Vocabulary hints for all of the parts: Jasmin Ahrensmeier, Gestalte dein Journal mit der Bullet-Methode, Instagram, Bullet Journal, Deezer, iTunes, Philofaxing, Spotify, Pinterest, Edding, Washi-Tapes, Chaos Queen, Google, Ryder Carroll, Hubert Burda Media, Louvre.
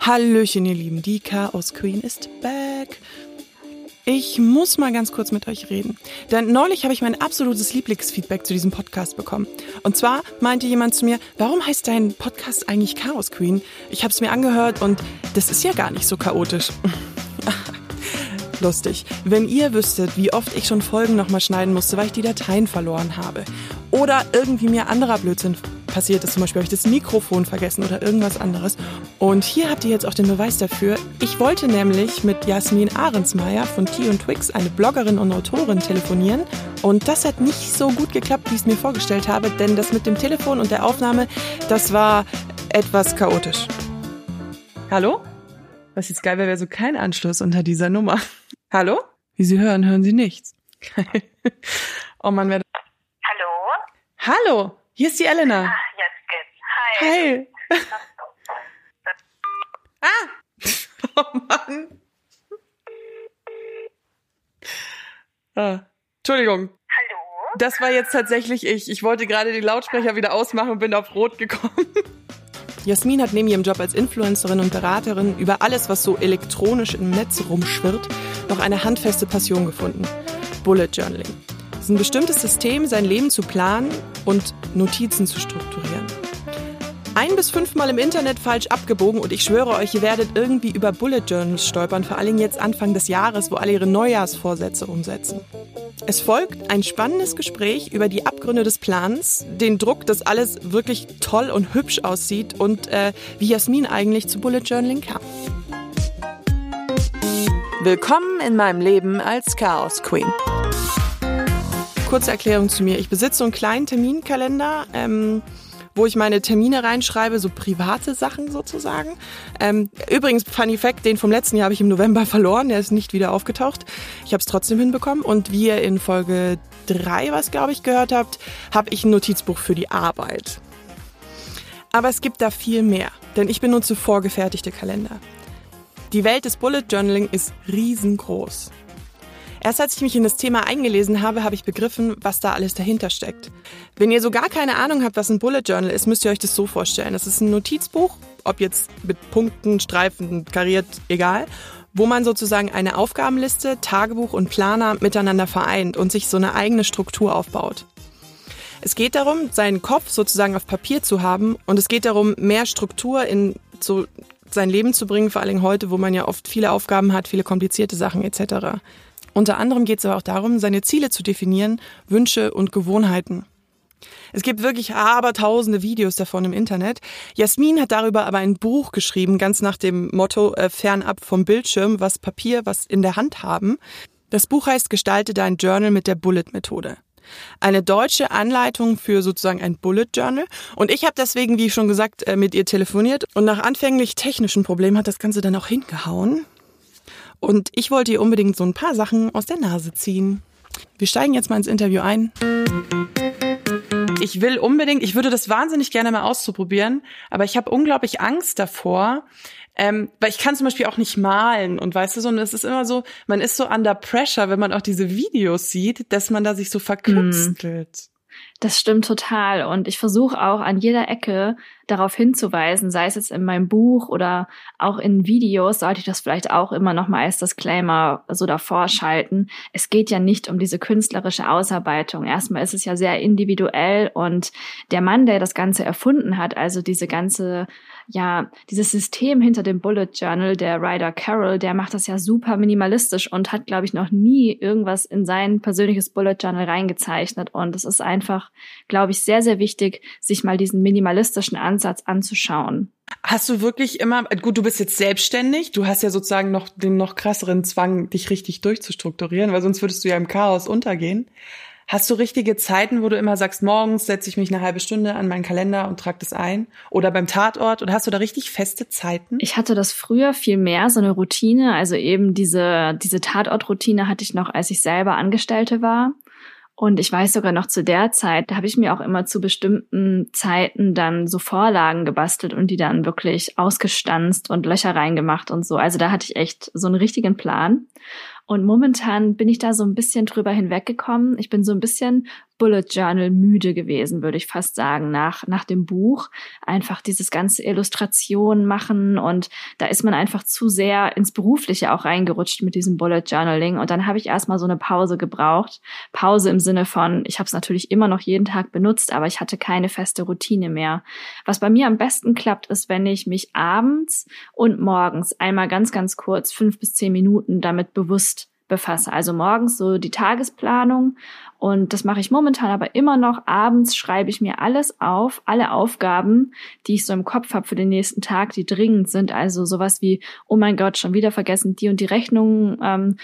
Hallöchen, ihr Lieben, die Chaos Queen ist back. Ich muss mal ganz kurz mit euch reden, denn neulich habe ich mein absolutes Lieblingsfeedback zu diesem Podcast bekommen. Und zwar meinte jemand zu mir, warum heißt dein Podcast eigentlich Chaos Queen? Ich habe es mir angehört und das ist ja gar nicht so chaotisch. Lustig. Wenn ihr wüsstet, wie oft ich schon Folgen nochmal schneiden musste, weil ich die Dateien verloren habe oder irgendwie mir anderer Blödsinn passiert ist, zum Beispiel habe ich das Mikrofon vergessen oder irgendwas anderes. Und hier habt ihr jetzt auch den Beweis dafür. Ich wollte nämlich mit Jasmin Ahrensmeier von Tea & Twix, eine Bloggerin und Autorin, telefonieren. Und das hat nicht so gut geklappt, wie ich es mir vorgestellt habe, denn das mit dem Telefon und der Aufnahme, das war etwas chaotisch. Hallo? Was jetzt geil wäre, wäre so kein Anschluss unter dieser Nummer. Hallo? Wie Sie hören, hören Sie nichts. Oh Mann, wer... Hallo? Hallo! Hier ist die Elena. Ah, jetzt geht's. Hi. Hi. Ah! Oh Mann. Ah. Entschuldigung. Hallo? Das war jetzt tatsächlich ich. Ich wollte gerade den Lautsprecher wieder ausmachen und bin auf Rot gekommen. Jasmin hat neben ihrem Job als Influencerin und Beraterin über alles, was so elektronisch im Netz rumschwirrt, noch eine handfeste Passion gefunden. Bullet Journaling. Ein bestimmtes System, sein Leben zu planen und Notizen zu strukturieren. 1 bis 5 Mal im Internet falsch abgebogen und ich schwöre euch, ihr werdet irgendwie über Bullet Journals stolpern, vor allem jetzt Anfang des Jahres, wo alle ihre Neujahrsvorsätze umsetzen. Es folgt ein spannendes Gespräch über die Abgründe des Plans, den Druck, dass alles wirklich toll und hübsch aussieht und wie Jasmin eigentlich zu Bullet Journaling kam. Willkommen in meinem Leben als Chaos Queen. Kurze Erklärung zu mir. Ich besitze so einen kleinen Terminkalender, wo ich meine Termine reinschreibe, so private Sachen sozusagen. Übrigens, Funny Fact, den vom letzten Jahr habe ich im November verloren, der ist nicht wieder aufgetaucht. Ich habe es trotzdem hinbekommen und wie ihr in Folge 3, was glaube ich, gehört habt, habe ich ein Notizbuch für die Arbeit. Aber es gibt da viel mehr, denn ich benutze vorgefertigte Kalender. Die Welt des Bullet Journaling ist riesengroß. Erst als ich mich in das Thema eingelesen habe, habe ich begriffen, was da alles dahinter steckt. Wenn ihr so gar keine Ahnung habt, was ein Bullet Journal ist, müsst ihr euch das so vorstellen. Das ist ein Notizbuch, ob jetzt mit Punkten, Streifen, kariert, egal, wo man sozusagen eine Aufgabenliste, Tagebuch und Planer miteinander vereint und sich so eine eigene Struktur aufbaut. Es geht darum, seinen Kopf sozusagen auf Papier zu haben und es geht darum, mehr Struktur in so sein Leben zu bringen, vor allem heute, wo man ja oft viele Aufgaben hat, viele komplizierte Sachen etc. Unter anderem geht es aber auch darum, seine Ziele zu definieren, Wünsche und Gewohnheiten. Es gibt wirklich abertausende Videos davon im Internet. Jasmin hat darüber aber ein Buch geschrieben, ganz nach dem Motto fernab vom Bildschirm, was Papier, was in der Hand haben. Das Buch heißt Gestalte dein Journal mit der Bullet-Methode. Eine deutsche Anleitung für sozusagen ein Bullet Journal. Und ich habe deswegen, wie schon gesagt, mit ihr telefoniert. Und nach anfänglich technischen Problemen hat das Ganze dann auch hingehauen. Und ich wollte ihr unbedingt so ein paar Sachen aus der Nase ziehen. Wir steigen jetzt mal ins Interview ein. Ich will unbedingt, ich würde das wahnsinnig gerne mal ausprobieren, aber ich habe unglaublich Angst davor, weil ich kann zum Beispiel auch nicht malen und weißt du so, und es ist immer so, man ist so under pressure, wenn man auch diese Videos sieht, dass man da sich so verkünstelt. Das stimmt total und ich versuche auch an jeder Ecke darauf hinzuweisen, sei es jetzt in meinem Buch oder auch in Videos, sollte ich das vielleicht auch immer nochmal als Disclaimer so davor schalten. Es geht ja nicht um diese künstlerische Ausarbeitung. Erstmal ist es ja sehr individuell und der Mann, der das Ganze erfunden hat, also diese ganze, ja, dieses System hinter dem Bullet Journal, der Ryder Carroll, der macht das ja super minimalistisch und hat, glaube ich, noch nie irgendwas in sein persönliches Bullet Journal reingezeichnet. Und es ist einfach, glaube ich, sehr, sehr wichtig, sich mal diesen minimalistischen Ansatz anzuschauen. Hast du wirklich immer, gut, du bist jetzt selbstständig, du hast ja sozusagen noch den noch krasseren Zwang, dich richtig durchzustrukturieren, weil sonst würdest du ja im Chaos untergehen. Hast du richtige Zeiten, wo du immer sagst, morgens setze ich mich eine halbe Stunde an meinen Kalender und trage das ein? Oder beim Tatort? Oder hast du da richtig feste Zeiten? Ich hatte das früher viel mehr, so eine Routine. Also eben diese Tatort-Routine hatte ich noch, als ich selber Angestellte war. Und ich weiß sogar noch zu der Zeit, da habe ich mir auch immer zu bestimmten Zeiten dann so Vorlagen gebastelt und die dann wirklich ausgestanzt und Löcher reingemacht und so. Also da hatte ich echt so einen richtigen Plan. Und momentan bin ich da so ein bisschen drüber hinweggekommen. Ich bin so ein bisschen Bullet Journal müde gewesen, würde ich fast sagen, nach dem Buch. Einfach dieses ganze Illustrationen machen und da ist man einfach zu sehr ins Berufliche auch reingerutscht mit diesem Bullet Journaling und dann habe ich erstmal so eine Pause gebraucht. Pause im Sinne von, ich habe es natürlich immer noch jeden Tag benutzt, aber ich hatte keine feste Routine mehr. Was bei mir am besten klappt, ist, wenn ich mich abends und morgens einmal ganz, ganz kurz 5 bis 10 Minuten damit bewusst befasse. Also morgens so die Tagesplanung und das mache ich momentan aber immer noch. Abends schreibe ich mir alles auf, alle Aufgaben, die ich so im Kopf habe für den nächsten Tag, die dringend sind. Also sowas wie, oh mein Gott, schon wieder vergessen, die und die Rechnungen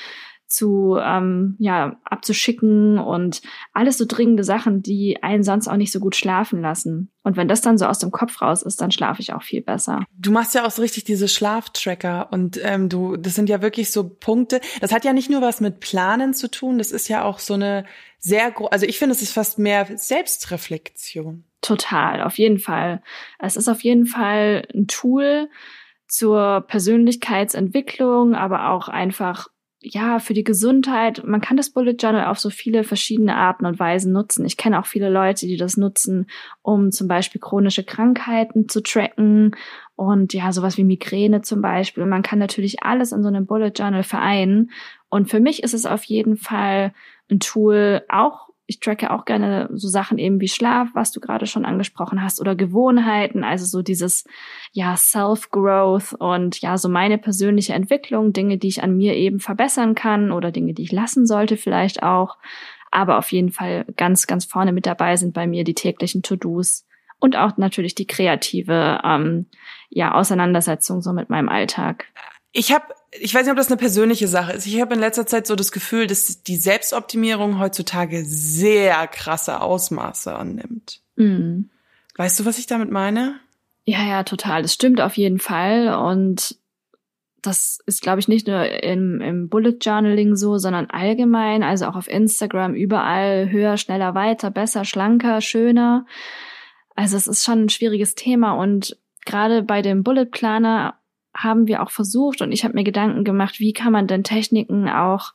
abzuschicken und alles so dringende Sachen, die einen sonst auch nicht so gut schlafen lassen. Und wenn das dann so aus dem Kopf raus ist, dann schlafe ich auch viel besser. Du machst ja auch so richtig diese Schlaftracker und das sind ja wirklich so Punkte. Das hat ja nicht nur was mit Planen zu tun, das ist ja auch so eine sehr große, also ich finde, es ist fast mehr Selbstreflexion. Total, auf jeden Fall. Es ist auf jeden Fall ein Tool zur Persönlichkeitsentwicklung, aber auch einfach ja, für die Gesundheit. Man kann das Bullet Journal auf so viele verschiedene Arten und Weisen nutzen. Ich kenne auch viele Leute, die das nutzen, um zum Beispiel chronische Krankheiten zu tracken und ja, sowas wie Migräne zum Beispiel. Und man kann natürlich alles in so einem Bullet Journal vereinen. Und für mich ist es auf jeden Fall ein Tool, auch ich tracke auch gerne so Sachen eben wie Schlaf, was du gerade schon angesprochen hast, oder Gewohnheiten, also so dieses ja Self-Growth und ja so meine persönliche Entwicklung, Dinge, die ich an mir eben verbessern kann oder Dinge, die ich lassen sollte vielleicht auch. Aber auf jeden Fall ganz, ganz vorne mit dabei sind bei mir die täglichen To-Dos und auch natürlich die kreative Auseinandersetzung so mit meinem Alltag. Ich weiß nicht, ob das eine persönliche Sache ist. Ich habe in letzter Zeit so das Gefühl, dass die Selbstoptimierung heutzutage sehr krasse Ausmaße annimmt. Mm. Weißt du, was ich damit meine? Ja, total. Das stimmt auf jeden Fall. Und das ist, glaube ich, nicht nur im Bullet Journaling so, sondern allgemein, also auch auf Instagram, überall höher, schneller, weiter, besser, schlanker, schöner. Also es ist schon ein schwieriges Thema. Und gerade bei dem Bullet Planer haben wir auch versucht und ich habe mir Gedanken gemacht, wie kann man denn Techniken auch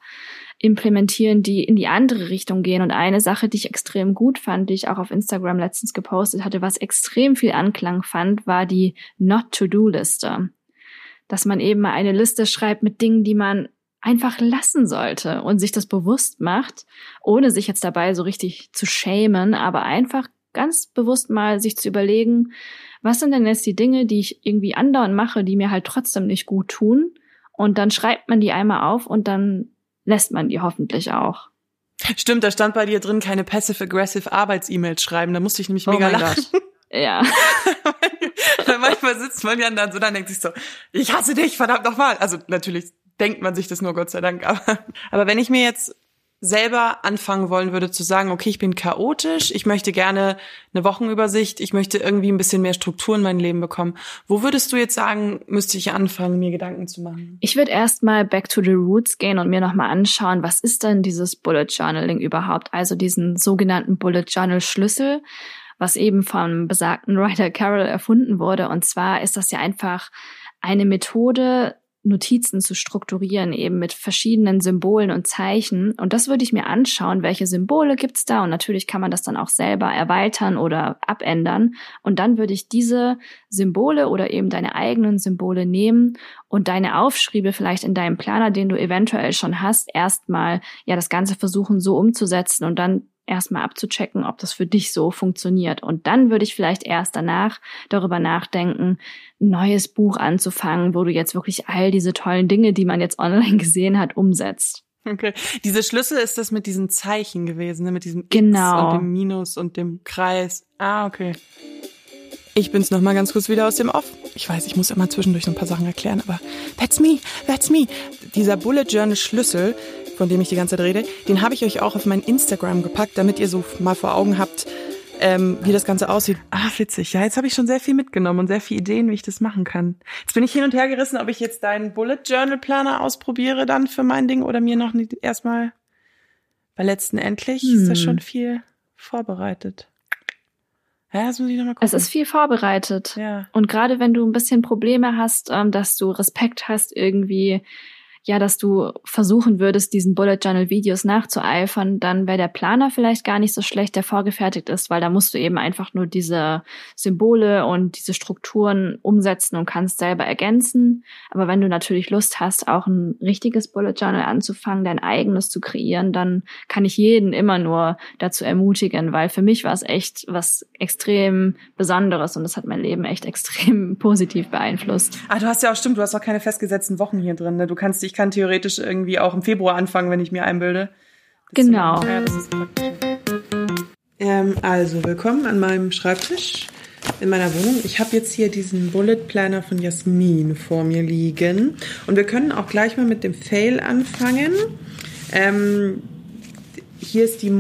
implementieren, die in die andere Richtung gehen. Und eine Sache, die ich extrem gut fand, die ich auch auf Instagram letztens gepostet hatte, was extrem viel Anklang fand, war die Not-to-Do-Liste. Dass man eben mal eine Liste schreibt mit Dingen, die man einfach lassen sollte und sich das bewusst macht, ohne sich jetzt dabei so richtig zu schämen, aber einfach ganz bewusst mal sich zu überlegen, was sind denn jetzt die Dinge, die ich irgendwie andauernd mache, die mir halt trotzdem nicht gut tun? Und dann schreibt man die einmal auf und dann lässt man die hoffentlich auch. Stimmt, da stand bei dir drin, keine passive-aggressive Arbeits-E-Mails schreiben. Da musste ich nämlich mega lachen. Gott. Ja. Manchmal sitzt man ja dann so, dann denkt sich so, ich hasse dich, verdammt nochmal. Also natürlich denkt man sich das nur, Gott sei Dank. Aber wenn ich mir jetzt selber anfangen wollen würde zu sagen, okay, ich bin chaotisch, ich möchte gerne eine Wochenübersicht, ich möchte irgendwie ein bisschen mehr Struktur in mein Leben bekommen. Wo würdest du jetzt sagen, müsste ich anfangen, mir Gedanken zu machen? Ich würde erstmal back to the roots gehen und mir nochmal anschauen, was ist denn dieses Bullet Journaling überhaupt? Also diesen sogenannten Bullet Journal Schlüssel, was eben vom besagten Ryder Carroll erfunden wurde. Und zwar ist das ja einfach eine Methode, Notizen zu strukturieren, eben mit verschiedenen Symbolen und Zeichen. Und das würde ich mir anschauen, welche Symbole gibt's da? Und natürlich kann man das dann auch selber erweitern oder abändern. Und dann würde ich diese Symbole oder eben deine eigenen Symbole nehmen und deine Aufschriebe vielleicht in deinem Planer, den du eventuell schon hast, erstmal ja das Ganze versuchen so umzusetzen und dann erstmal abzuchecken, ob das für dich so funktioniert. Und dann würde ich vielleicht erst danach darüber nachdenken, ein neues Buch anzufangen, wo du jetzt wirklich all diese tollen Dinge, die man jetzt online gesehen hat, umsetzt. Okay. Diese Schlüssel ist das mit diesen Zeichen gewesen, ne? Mit diesem X und dem Minus und dem Kreis. Ah, okay. Ich bin's nochmal ganz kurz wieder aus dem Off. Ich weiß, ich muss immer zwischendurch so ein paar Sachen erklären, aber that's me. Dieser Bullet Journal Schlüssel, von dem ich die ganze Zeit rede, den habe ich euch auch auf mein Instagram gepackt, damit ihr so mal vor Augen habt, wie das Ganze aussieht. Ah, witzig. Ja, jetzt habe ich schon sehr viel mitgenommen und sehr viele Ideen, wie ich das machen kann. Jetzt bin ich hin und her gerissen, ob ich jetzt deinen Bullet Journal Planer ausprobiere dann für mein Ding oder mir noch nicht erstmal, weil letzten Endlich ist da schon viel vorbereitet. Ja, das muss ich noch mal gucken. Es ist viel vorbereitet. Ja. Und gerade wenn du ein bisschen Probleme hast, dass du Respekt hast irgendwie, ja, dass du versuchen würdest, diesen Bullet Journal Videos nachzueifern, dann wäre der Planer vielleicht gar nicht so schlecht, der vorgefertigt ist, weil da musst du eben einfach nur diese Symbole und diese Strukturen umsetzen und kannst selber ergänzen. Aber wenn du natürlich Lust hast, auch ein richtiges Bullet Journal anzufangen, dein eigenes zu kreieren, dann kann ich jeden immer nur dazu ermutigen, weil für mich war es echt was extrem Besonderes und das hat mein Leben echt extrem positiv beeinflusst. Ah, du hast ja auch, stimmt, du hast auch keine festgesetzten Wochen hier drin, ne? Du kannst, ich kann theoretisch irgendwie auch im Februar anfangen, wenn ich mir einbilde. Das genau. Ja, das ist also, willkommen an meinem Schreibtisch in meiner Wohnung. Ich habe jetzt hier diesen Bullet Planner von Jasmin vor mir liegen und wir können auch gleich mal mit dem Fail anfangen. Hier ist die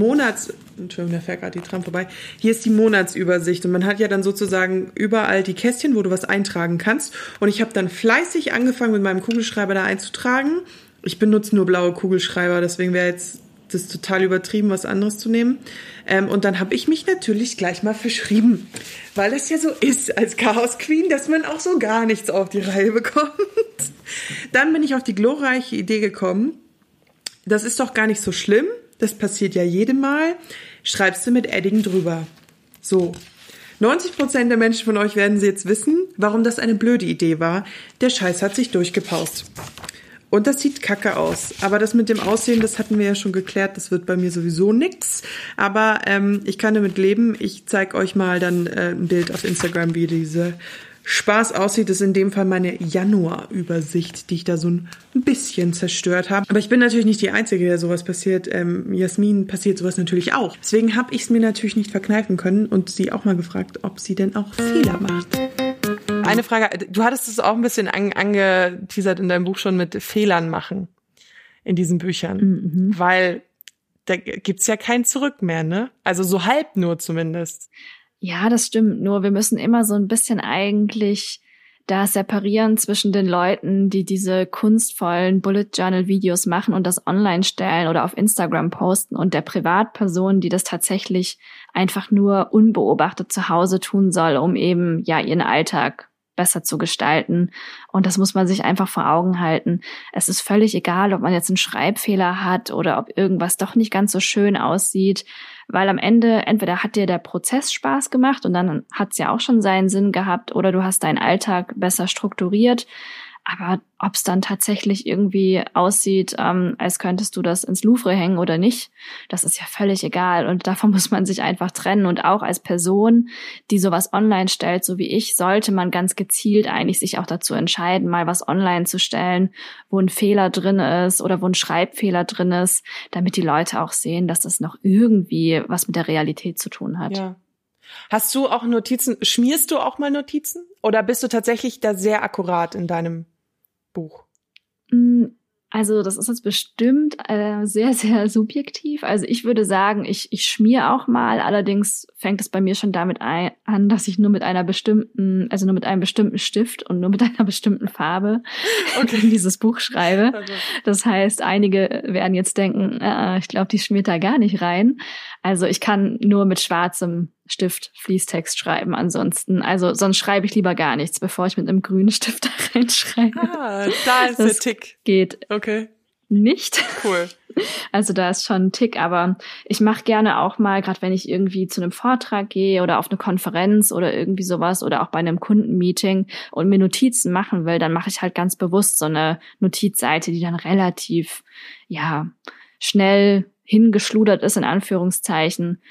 Entschuldigung, da fährt gerade die Tram vorbei. Hier ist die Monatsübersicht und man hat ja dann sozusagen überall die Kästchen, wo du was eintragen kannst. Und ich habe dann fleißig angefangen, mit meinem Kugelschreiber da einzutragen. Ich benutze nur blaue Kugelschreiber, deswegen wäre jetzt das total übertrieben, was anderes zu nehmen. Und dann habe ich mich natürlich gleich mal verschrieben, weil das ja so ist als Chaos Queen, dass man auch so gar nichts auf die Reihe bekommt. Dann bin ich auf die glorreiche Idee gekommen, das ist doch gar nicht so schlimm. Das passiert ja jedem Mal, schreibst du mit Edding drüber. So, 90% der Menschen von euch werden sie jetzt wissen, warum das eine blöde Idee war. Der Scheiß hat sich durchgepaust. Und das sieht kacke aus. Aber das mit dem Aussehen, das hatten wir ja schon geklärt, das wird bei mir sowieso nix. Aber ich kann damit leben. Ich zeige euch mal dann ein Bild auf Instagram, wie dieser Spaß aussieht. Das ist in dem Fall meine Januar-Übersicht, die ich da so ein bisschen zerstört habe. Aber ich bin natürlich nicht die Einzige, der sowas passiert. Jasmin passiert sowas natürlich auch. Deswegen habe ich es mir natürlich nicht verkneifen können und sie auch mal gefragt, ob sie denn auch Fehler macht. Eine Frage, du hattest es auch ein bisschen angeteasert in deinem Buch schon mit Fehlern machen in diesen Büchern, weil da gibt's ja kein Zurück mehr, ne? Also so halb nur zumindest. Ja, das stimmt. Nur wir müssen immer so ein bisschen eigentlich da separieren zwischen den Leuten, die diese kunstvollen Bullet Journal Videos machen und das online stellen oder auf Instagram posten und der Privatperson, die das tatsächlich einfach nur unbeobachtet zu Hause tun soll, um eben ja ihren Alltag besser zu gestalten. Und das muss man sich einfach vor Augen halten. Es ist völlig egal, ob man jetzt einen Schreibfehler hat oder ob irgendwas doch nicht ganz so schön aussieht, weil am Ende entweder hat dir der Prozess Spaß gemacht und dann hat's ja auch schon seinen Sinn gehabt oder du hast deinen Alltag besser strukturiert. Aber ob es dann tatsächlich irgendwie aussieht, als könntest du das ins Louvre hängen oder nicht, das ist ja völlig egal. Und davon muss man sich einfach trennen. Und auch als Person, die sowas online stellt, so wie ich, sollte man ganz gezielt eigentlich sich auch dazu entscheiden, mal was online zu stellen, wo ein Fehler drin ist oder wo ein Schreibfehler drin ist, damit die Leute auch sehen, dass das noch irgendwie was mit der Realität zu tun hat. Ja. Hast du auch Notizen? Schmierst du auch mal Notizen? Oder bist du tatsächlich da sehr akkurat in deinem Buch? Also das ist jetzt bestimmt sehr, sehr subjektiv. Also ich würde sagen, ich schmier auch mal. Allerdings fängt es bei mir schon damit an, dass ich nur mit einer bestimmten, also nur mit einem bestimmten Stift und nur mit einer bestimmten Farbe in dieses Buch schreibe. Also. Das heißt, einige werden jetzt denken, ich glaube, die schmiert da gar nicht rein. Also ich kann nur mit schwarzem Stift, Fließtext schreiben ansonsten. Also sonst schreibe ich lieber gar nichts, bevor ich mit einem grünen Stift da reinschreibe. Ah, da ist der Tick. Geht. Okay. Nicht. Cool. Also da ist schon ein Tick, aber ich mache gerne auch mal, gerade wenn ich irgendwie zu einem Vortrag gehe oder auf eine Konferenz oder irgendwie sowas oder auch bei einem Kundenmeeting und mir Notizen machen will, dann mache ich halt ganz bewusst so eine Notizseite, die dann relativ, ja, schnell hingeschludert ist, in Anführungszeichen.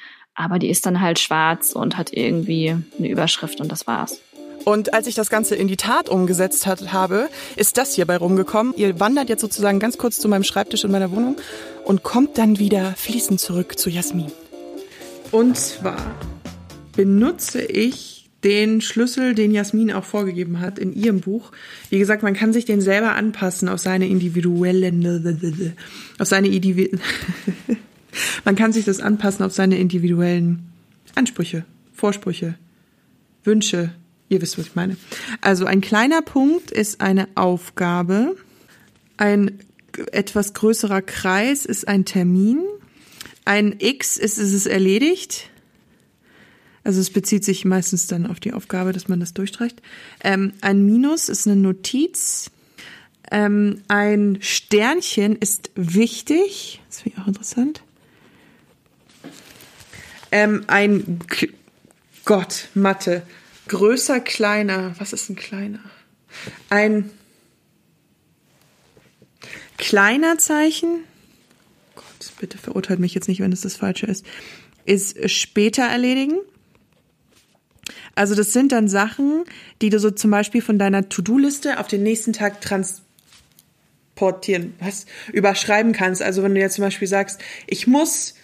Aber die ist dann halt schwarz und hat irgendwie eine Überschrift und das war's. Und als ich das Ganze in die Tat umgesetzt habe, ist das hierbei rumgekommen. Ihr wandert jetzt sozusagen ganz kurz zu meinem Schreibtisch in meiner Wohnung und kommt dann wieder fließend zurück zu Jasmin. Und zwar benutze ich den Schlüssel, den Jasmin auch vorgegeben hat in ihrem Buch. Wie gesagt, man kann sich den selber anpassen auf seine individuellen... Man kann sich das anpassen auf seine individuellen Ansprüche, Vorsprüche, Wünsche. Ihr wisst, was ich meine. Also ein kleiner Punkt ist eine Aufgabe. Ein etwas größerer Kreis ist ein Termin. Ein X ist es erledigt. Also es bezieht sich meistens dann auf die Aufgabe, dass man das durchstreicht. Ein Minus ist eine Notiz. Ein Sternchen ist wichtig. Das finde ich auch interessant. Mathe. Größer, kleiner. Was ist ein kleiner? Ein kleiner Zeichen. Gott, bitte verurteilt mich jetzt nicht, wenn es das Falsche ist. Ist später erledigen. Also das sind dann Sachen, die du so zum Beispiel von deiner To-Do-Liste auf den nächsten Tag überschreiben kannst. Also wenn du jetzt zum Beispiel sagst, ich muss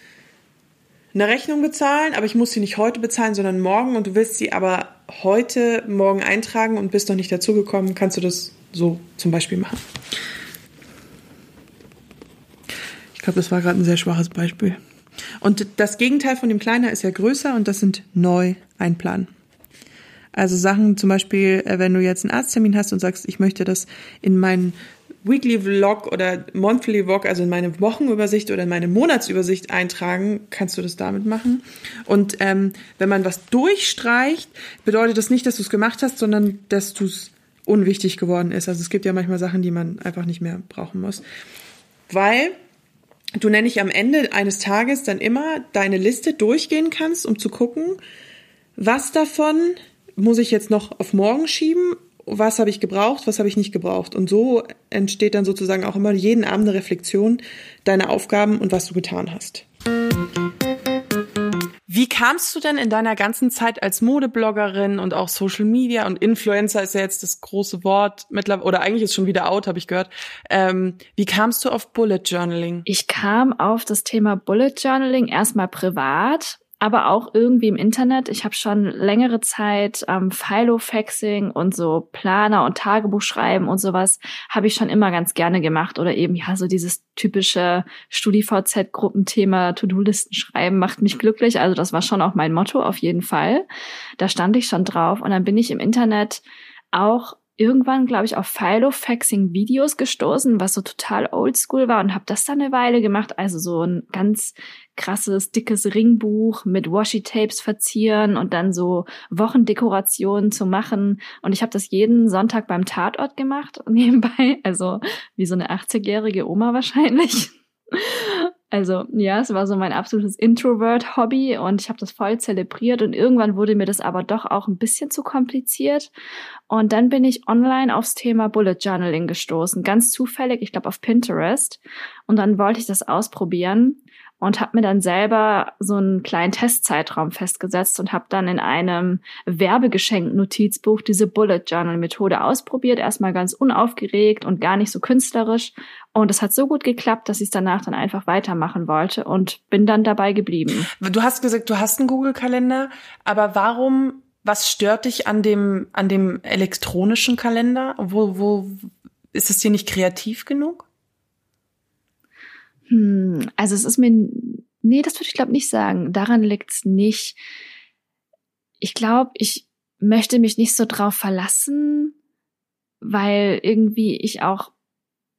eine Rechnung bezahlen, aber ich muss sie nicht heute bezahlen, sondern morgen, und du willst sie aber heute, morgen eintragen und bist noch nicht dazu gekommen, kannst du das so zum Beispiel machen. Ich glaube, das war gerade ein sehr schwaches Beispiel. Und das Gegenteil von dem Kleiner ist ja größer, und das sind neu einplanen. Also Sachen zum Beispiel, wenn du jetzt einen Arzttermin hast und sagst, ich möchte das in meinen Weekly Vlog oder Monthly Vlog, also in meine Wochenübersicht oder in meine Monatsübersicht eintragen, kannst du das damit machen. Und wenn man was durchstreicht, bedeutet das nicht, dass du es gemacht hast, sondern dass du es unwichtig geworden ist. Also es gibt ja manchmal Sachen, die man einfach nicht mehr brauchen muss. Weil du nämlich am Ende eines Tages dann immer deine Liste durchgehen kannst, um zu gucken, was davon muss ich jetzt noch auf morgen schieben, was habe ich gebraucht, was habe ich nicht gebraucht. Und so entsteht dann sozusagen auch immer jeden Abend eine Reflexion deiner Aufgaben und was du getan hast. Wie kamst du denn in deiner ganzen Zeit als Modebloggerin und auch Social Media und Influencer ist ja jetzt das große Wort mittlerweile, oder eigentlich ist schon wieder out, habe ich gehört. Wie kamst du auf Bullet Journaling? Ich kam auf das Thema Bullet Journaling erstmal privat, aber auch irgendwie im Internet. Ich habe schon längere Zeit Philofaxing und so Planer und Tagebuchschreiben und sowas habe ich schon immer ganz gerne gemacht. Oder eben ja so dieses typische StudiVZ-Gruppenthema, To-Do-Listen schreiben macht mich glücklich. Also das war schon auch mein Motto auf jeden Fall. Da stand ich schon drauf. Und dann bin ich im Internet auch irgendwann, glaube ich, auf Philofaxing-Videos gestoßen, was so total oldschool war, und habe das dann eine Weile gemacht. Also so ein ganz krasses, dickes Ringbuch mit Washi-Tapes verzieren und dann so Wochendekorationen zu machen. Und ich habe das jeden Sonntag beim Tatort gemacht nebenbei. Also wie so eine 80-jährige Oma wahrscheinlich. Also ja, es war so mein absolutes Introvert-Hobby und ich habe das voll zelebriert, und irgendwann wurde mir das aber doch auch ein bisschen zu kompliziert. Und dann bin ich online aufs Thema Bullet Journaling gestoßen, ganz zufällig, ich glaube auf Pinterest. Und dann wollte ich das ausprobieren und habe mir dann selber so einen kleinen Testzeitraum festgesetzt und habe dann in einem Werbegeschenk-Notizbuch diese Bullet-Journal-Methode ausprobiert, erstmal ganz unaufgeregt und gar nicht so künstlerisch. Und es hat so gut geklappt, dass ich es danach dann einfach weitermachen wollte und bin dann dabei geblieben. Du hast gesagt, du hast einen Google-Kalender, aber warum, was stört dich an dem elektronischen Kalender? Wo ist es dir nicht kreativ genug? Also es ist mir, nee, das würde ich glaube nicht sagen. Daran liegt's nicht. Ich glaube, ich möchte mich nicht so drauf verlassen, weil irgendwie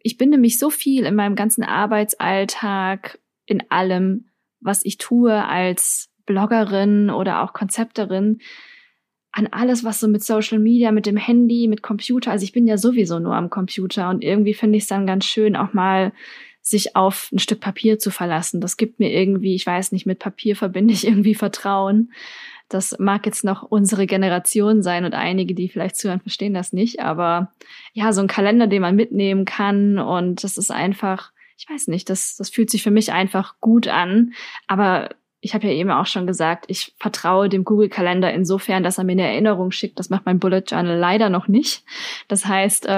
ich binde mich so viel in meinem ganzen Arbeitsalltag, in allem, was ich tue als Bloggerin oder auch Konzepterin, an alles, was so mit Social Media, mit dem Handy, mit Computer, also ich bin ja sowieso nur am Computer, und irgendwie finde ich es dann ganz schön, auch mal sich auf ein Stück Papier zu verlassen. Das gibt mir irgendwie, ich weiß nicht, mit Papier verbinde ich irgendwie Vertrauen. Das mag jetzt noch unsere Generation sein und einige, die vielleicht zuhören, verstehen das nicht. Aber ja, so ein Kalender, den man mitnehmen kann, und das ist einfach, ich weiß nicht, das fühlt sich für mich einfach gut an. Aber ich habe ja eben auch schon gesagt, ich vertraue dem Google-Kalender insofern, dass er mir eine Erinnerung schickt. Das macht mein Bullet Journal leider noch nicht. Das heißt,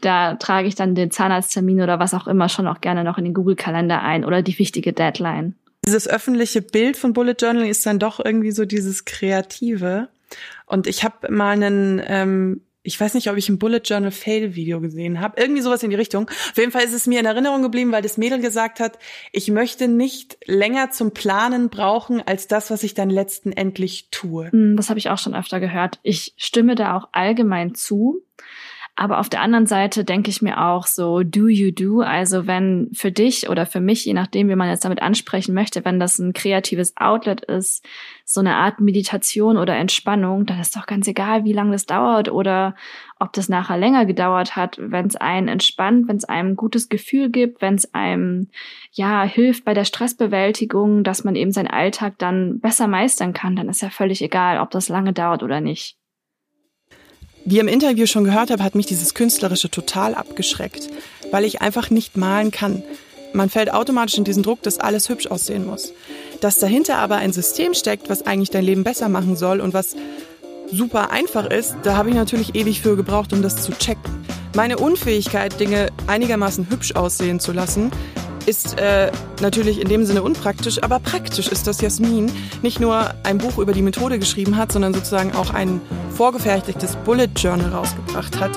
da trage ich dann den Zahnarzttermin oder was auch immer schon auch gerne noch in den Google-Kalender ein oder die wichtige Deadline. Dieses öffentliche Bild von Bullet Journal ist dann doch irgendwie so dieses Kreative. Und ich habe mal einen, ich weiß nicht, ob ich ein Bullet Journal Fail-Video gesehen habe, irgendwie sowas in die Richtung. Auf jeden Fall ist es mir in Erinnerung geblieben, weil das Mädel gesagt hat, ich möchte nicht länger zum Planen brauchen, als das, was ich dann letztendlich tue. Das habe ich auch schon öfter gehört. Ich stimme da auch allgemein zu. Aber auf der anderen Seite denke ich mir auch so, do you do? Also wenn für dich oder für mich, je nachdem, wie man jetzt damit ansprechen möchte, wenn das ein kreatives Outlet ist, so eine Art Meditation oder Entspannung, dann ist doch ganz egal, wie lange das dauert oder ob das nachher länger gedauert hat, wenn es einen entspannt, wenn es einem ein gutes Gefühl gibt, wenn es einem ja hilft bei der Stressbewältigung, dass man eben seinen Alltag dann besser meistern kann, dann ist ja völlig egal, ob das lange dauert oder nicht. Wie ihr im Interview schon gehört habt, hat mich dieses Künstlerische total abgeschreckt, weil ich einfach nicht malen kann. Man fällt automatisch in diesen Druck, dass alles hübsch aussehen muss. Dass dahinter aber ein System steckt, was eigentlich dein Leben besser machen soll und was super einfach ist, da habe ich natürlich ewig für gebraucht, um das zu checken. Meine Unfähigkeit, Dinge einigermaßen hübsch aussehen zu lassen, ist natürlich in dem Sinne unpraktisch, aber praktisch ist, dass Jasmin nicht nur ein Buch über die Methode geschrieben hat, sondern sozusagen auch ein vorgefertigtes Bullet Journal rausgebracht hat.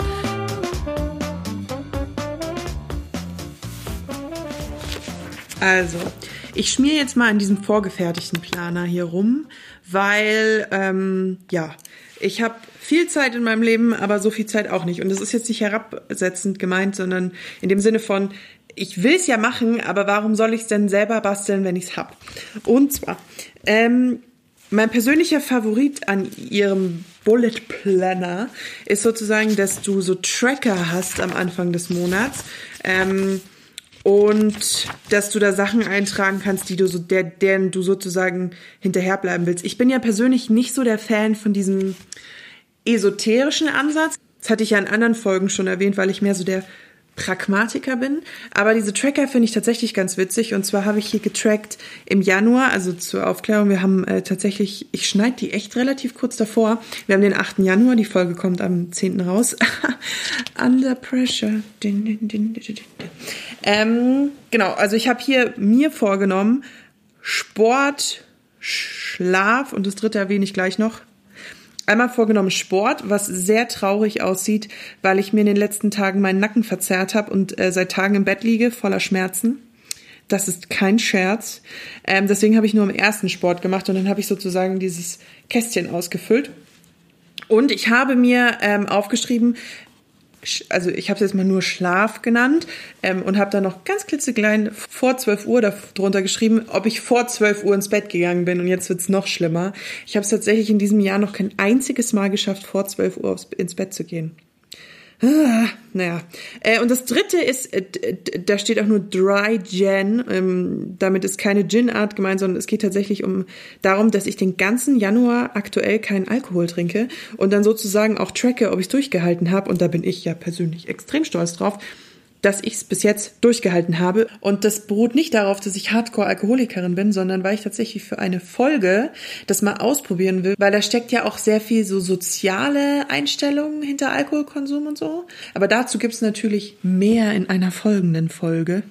Also, ich schmier jetzt mal an diesem vorgefertigten Planer hier rum, weil, ich habe viel Zeit in meinem Leben, aber so viel Zeit auch nicht. Und das ist jetzt nicht herabsetzend gemeint, sondern in dem Sinne von, ich will es ja machen, aber warum soll ich es denn selber basteln, wenn ich es habe? Und zwar, mein persönlicher Favorit an ihrem Bullet Planner ist sozusagen, dass du so Tracker hast am Anfang des Monats und dass du da Sachen eintragen kannst, die du so, deren du sozusagen hinterherbleiben willst. Ich bin ja persönlich nicht so der Fan von diesem esoterischen Ansatz. Das hatte ich ja in anderen Folgen schon erwähnt, weil ich mehr so der Pragmatiker bin, aber diese Tracker finde ich tatsächlich ganz witzig und zwar habe ich hier getrackt im Januar, also zur Aufklärung, wir haben tatsächlich, ich schneide die echt relativ kurz davor, wir haben den 8. Januar, die Folge kommt am 10. raus, Under Pressure, genau, also ich habe hier mir vorgenommen, Sport, Schlaf und das dritte erwähne ich gleich noch. Einmal vorgenommen Sport, was sehr traurig aussieht, weil ich mir in den letzten Tagen meinen Nacken verzerrt habe und seit Tagen im Bett liege, voller Schmerzen. Das ist kein Scherz. Deswegen habe ich nur am ersten Sport gemacht und dann habe ich sozusagen dieses Kästchen ausgefüllt. Und ich habe mir aufgeschrieben, also ich habe es jetzt mal nur Schlaf genannt und habe dann noch ganz klitzeklein vor 12 Uhr darunter geschrieben, ob ich vor 12 Uhr ins Bett gegangen bin und jetzt wird's noch schlimmer. Ich habe es tatsächlich in diesem Jahr noch kein einziges Mal geschafft, vor 12 Uhr ins Bett zu gehen. Naja, und das dritte ist, da steht auch nur Dry Gin, damit ist keine Gin-Art gemeint, sondern es geht tatsächlich darum, dass ich den ganzen Januar aktuell keinen Alkohol trinke und dann sozusagen auch tracke, ob ich es durchgehalten habe und da bin ich ja persönlich extrem stolz drauf, dass ich es bis jetzt durchgehalten habe und das beruht nicht darauf, dass ich Hardcore-Alkoholikerin bin, sondern weil ich tatsächlich für eine Folge das mal ausprobieren will, weil da steckt ja auch sehr viel so soziale Einstellungen hinter Alkoholkonsum und so, aber dazu gibt's natürlich mehr in einer folgenden Folge.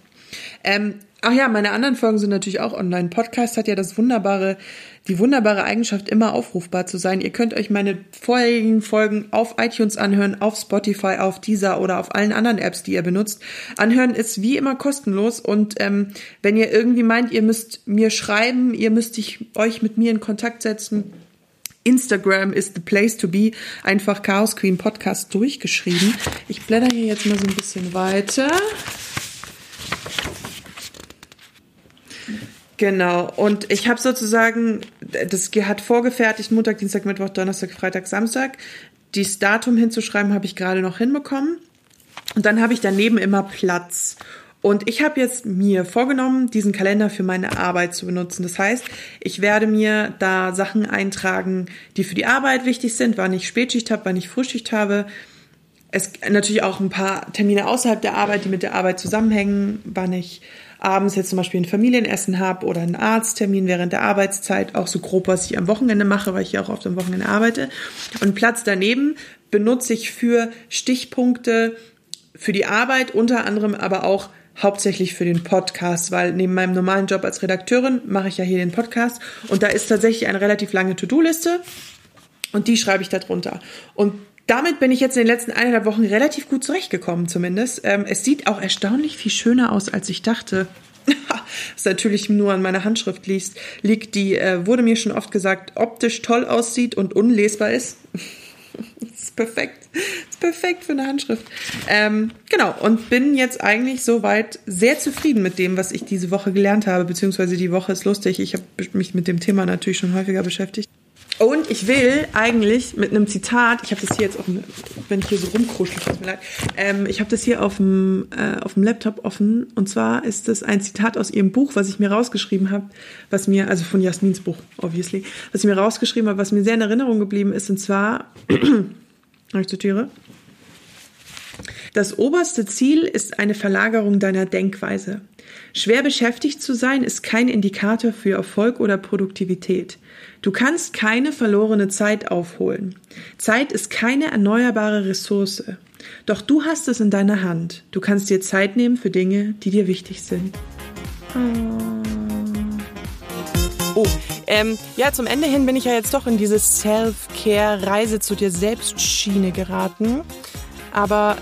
Ach ja, meine anderen Folgen sind natürlich auch online. Podcast hat ja die wunderbare Eigenschaft, immer aufrufbar zu sein. Ihr könnt euch meine vorherigen Folgen auf iTunes anhören, auf Spotify, auf Deezer oder auf allen anderen Apps, die ihr benutzt. Anhören ist wie immer kostenlos und wenn ihr irgendwie meint, ihr müsst mir schreiben, ihr müsst euch mit mir in Kontakt setzen, Instagram ist the place to be. Einfach Chaos Queen Podcast durchgeschrieben. Ich blätter hier jetzt mal so ein bisschen weiter. Genau, und ich habe sozusagen, das hat vorgefertigt, Montag, Dienstag, Mittwoch, Donnerstag, Freitag, Samstag. Das Datum hinzuschreiben, habe ich gerade noch hinbekommen. Und dann habe ich daneben immer Platz. Und ich habe jetzt mir vorgenommen, diesen Kalender für meine Arbeit zu benutzen. Das heißt, ich werde mir da Sachen eintragen, die für die Arbeit wichtig sind, wann ich Spätschicht habe, wann ich Frühschicht habe. Es natürlich auch ein paar Termine außerhalb der Arbeit, die mit der Arbeit zusammenhängen, wann ich abends jetzt zum Beispiel ein Familienessen habe oder einen Arzttermin während der Arbeitszeit, auch so grob, was ich am Wochenende mache, weil ich ja auch oft am Wochenende arbeite. Und Platz daneben benutze ich für Stichpunkte für die Arbeit, unter anderem aber auch hauptsächlich für den Podcast, weil neben meinem normalen Job als Redakteurin mache ich ja hier den Podcast und da ist tatsächlich eine relativ lange To-Do-Liste und die schreibe ich da drunter. Und damit bin ich jetzt in den letzten 1,5 Wochen relativ gut zurechtgekommen zumindest. Es sieht auch erstaunlich viel schöner aus, als ich dachte. Was natürlich nur an meiner Handschrift liegt, die, wurde mir schon oft gesagt, optisch toll aussieht und unlesbar ist. ist perfekt. Ist perfekt für eine Handschrift. Genau, und bin jetzt eigentlich soweit sehr zufrieden mit dem, was ich diese Woche gelernt habe, beziehungsweise die Woche ist lustig. Ich habe mich mit dem Thema natürlich schon häufiger beschäftigt. Und ich will eigentlich mit einem Zitat, ich habe das hier jetzt auf dem, wenn ich hier so rumkruschel, tut mir leid, ich habe das hier auf dem Laptop offen. Und zwar ist das ein Zitat aus ihrem Buch, was ich mir rausgeschrieben habe, was mir, also von Jasmins Buch, obviously, was ich mir rausgeschrieben habe, was mir sehr in Erinnerung geblieben ist. Und zwar, ich zitiere: Das oberste Ziel ist eine Verlagerung deiner Denkweise. Schwer beschäftigt zu sein, ist kein Indikator für Erfolg oder Produktivität. Du kannst keine verlorene Zeit aufholen. Zeit ist keine erneuerbare Ressource. Doch du hast es in deiner Hand. Du kannst dir Zeit nehmen für Dinge, die dir wichtig sind. Oh, ja, zum Ende hin bin ich ja jetzt doch in diese Self-Care-Reise zu dir selbst Schiene geraten. Aber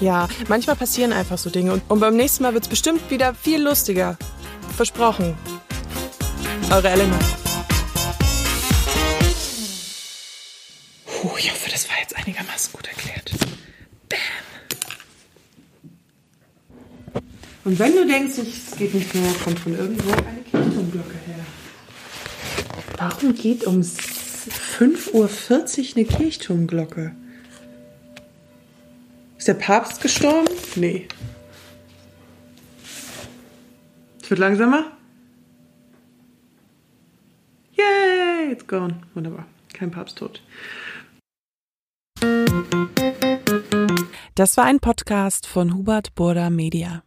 ja, manchmal passieren einfach so Dinge. Und beim nächsten Mal wird es bestimmt wieder viel lustiger. Versprochen. Eure Elena. Oh, ich hoffe, das war jetzt einigermaßen gut erklärt. Bam. Und wenn du denkst, es geht nicht mehr, kommt von irgendwo eine Kirchturmglocke her. Warum geht um 5.40 Uhr eine Kirchturmglocke? Ist der Papst gestorben? Nee. Es wird langsamer. Yay, it's gone. Wunderbar. Kein Papst tot. Das war ein Podcast von Hubert Burda Media.